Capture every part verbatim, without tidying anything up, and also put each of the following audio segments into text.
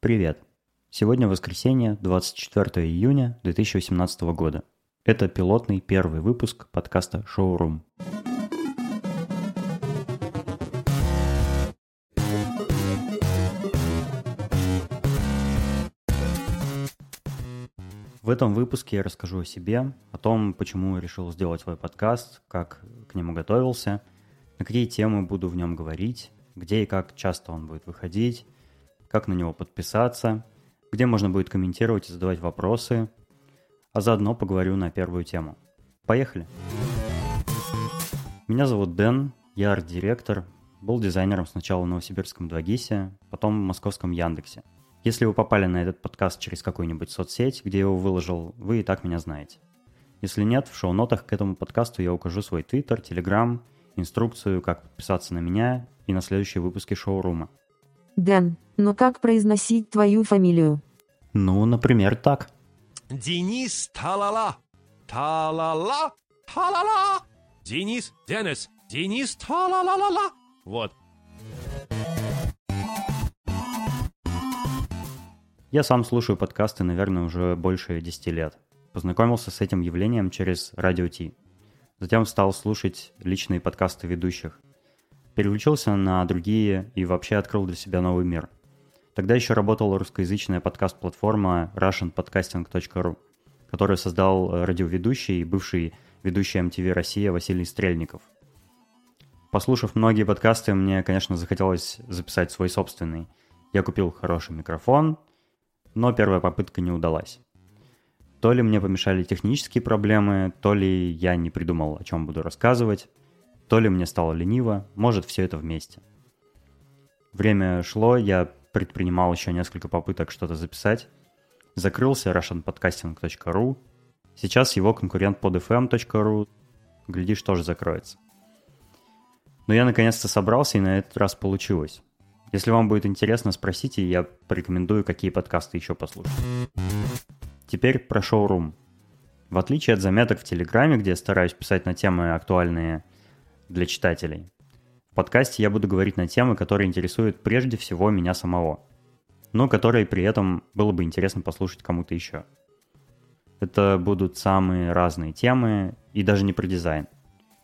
Привет! Сегодня воскресенье, двадцать четвёртое июня две тысячи восемнадцатого года. Это пилотный первый выпуск подкаста «Шоурум». В этом выпуске я расскажу о себе, о том, почему решил сделать свой подкаст, как к нему готовился, на какие темы буду в нем говорить, где и как часто он будет выходить, как на него подписаться, где можно будет комментировать и задавать вопросы, а заодно поговорю на первую тему. Поехали! Меня зовут Дэн, я арт-директор, был дизайнером сначала в новосибирском Двагисе, потом в московском Яндексе. Если вы попали на этот подкаст через какую-нибудь соцсеть, где я его выложил, вы и так меня знаете. Если нет, в шоу-нотах к этому подкасту я укажу свой Twitter, Telegram, инструкцию, как подписаться на меня и на следующие выпуски шоурума. Дэн, но как произносить твою фамилию? Ну, например, так. Денис Талала. Талала. Талала. Денис. Денис. Денис Талала. Вот. Я сам слушаю подкасты, наверное, уже больше десяти лет. Познакомился с этим явлением через Radio-T. Затем стал слушать личные подкасты ведущих. Переключился на другие и вообще открыл для себя новый мир. Тогда еще работала русскоязычная подкаст-платформа Russian Podcasting точка ру, которую создал радиоведущий и бывший ведущий эм ти ви Россия Василий Стрельников. Послушав многие подкасты, мне, конечно, захотелось записать свой собственный. Я купил хороший микрофон, но первая попытка не удалась. То ли мне помешали технические проблемы, то ли я не придумал, о чем буду рассказывать, то ли мне стало лениво, может, все это вместе. Время шло, я предпринимал еще несколько попыток что-то записать. Закрылся Russian Podcasting точка ру. Сейчас его конкурент под эф эм точка ру. Глядишь, тоже закроется. Но я наконец-то собрался, и на этот раз получилось. Если вам будет интересно, спросите, я порекомендую, какие подкасты еще послушать. Теперь про шоурум. В отличие от заметок в Телеграме, где я стараюсь писать на темы, актуальные для читателей, в подкасте я буду говорить на темы, которые интересуют прежде всего меня самого, но которые при этом было бы интересно послушать кому-то еще. Это будут самые разные темы и даже не про дизайн.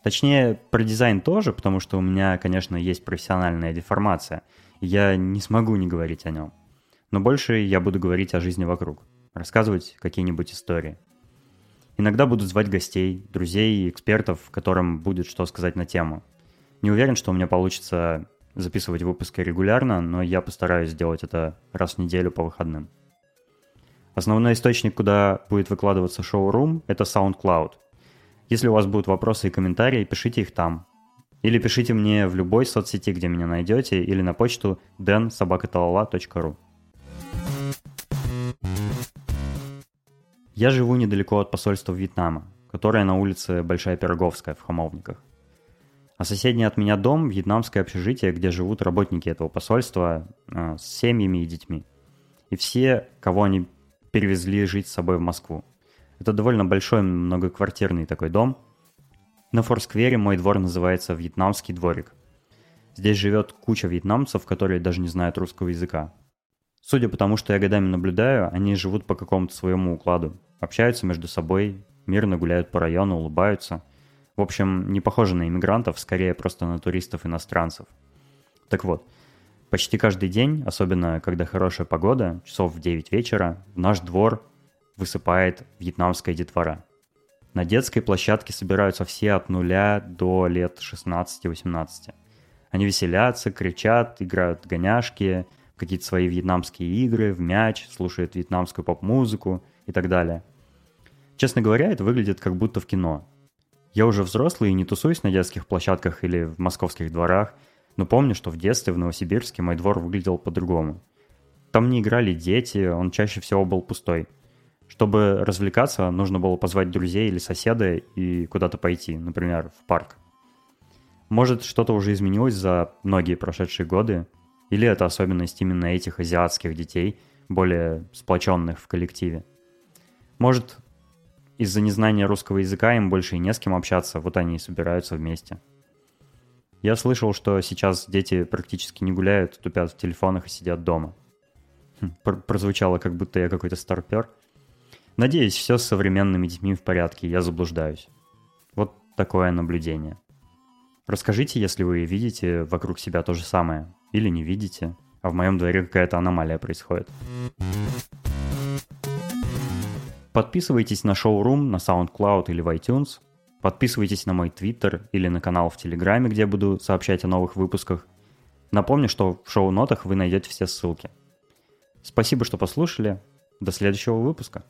Точнее, про дизайн тоже, потому что у меня, конечно, есть профессиональная деформация, и я не смогу не говорить о нем. Но больше я буду говорить о жизни вокруг, рассказывать какие-нибудь истории. Иногда буду звать гостей, друзей и экспертов, которым будет что сказать на тему. Не уверен, что у меня получится записывать выпуски регулярно, но я постараюсь сделать это раз в неделю по выходным. Основной источник, куда будет выкладываться шоурум, это SoundCloud. Если у вас будут вопросы и комментарии, пишите их там. Или пишите мне в любой соцсети, где меня найдете, или на почту дэн собака талала точка ру. Я живу недалеко от посольства Вьетнама, которое на улице Большая Пироговская в Хамовниках. А соседний от меня дом – вьетнамское общежитие, где живут работники этого посольства э, с семьями и детьми. И все, кого они перевезли жить с собой в Москву. Это довольно большой многоквартирный такой дом. На Форсквере мой двор называется «Вьетнамский дворик». Здесь живет куча вьетнамцев, которые даже не знают русского языка. Судя по тому, что я годами наблюдаю, они живут по какому-то своему укладу. Общаются между собой, мирно гуляют по району, улыбаются. В общем, не похожи на иммигрантов, скорее просто на туристов-иностранцев. Так вот, почти каждый день, особенно когда хорошая погода, часов в девять вечера, в наш двор высыпает вьетнамская детвора. На детской площадке собираются все от нуля до лет шестнадцати-восемнадцати. Они веселятся, кричат, играют в гоняшки, какие-то свои вьетнамские игры, в мяч, слушают вьетнамскую поп-музыку и так далее. Честно говоря, это выглядит как будто в кино. Я уже взрослый и не тусуюсь на детских площадках или в московских дворах, но помню, что в детстве в Новосибирске мой двор выглядел по-другому. Там не играли дети, он чаще всего был пустой. Чтобы развлекаться, нужно было позвать друзей или соседа и куда-то пойти, например, в парк. Может, что-то уже изменилось за многие прошедшие годы, или это особенность именно этих азиатских детей, более сплоченных в коллективе? Может, из-за незнания русского языка им больше и не с кем общаться, вот они и собираются вместе. Я слышал, что сейчас дети практически не гуляют, тупят в телефонах и сидят дома. Прозвучало, как будто я какой-то старпер. Надеюсь, все с современными детьми в порядке, я заблуждаюсь. Вот такое наблюдение. Расскажите, если вы видите вокруг себя то же самое. Или не видите, а в моем дворе какая-то аномалия происходит. Подписывайтесь на Шоурум на SoundCloud или в iTunes. Подписывайтесь на мой Twitter или на канал в Телеграме, где я буду сообщать о новых выпусках. Напомню, что в шоу-нотах вы найдете все ссылки. Спасибо, что послушали. До следующего выпуска.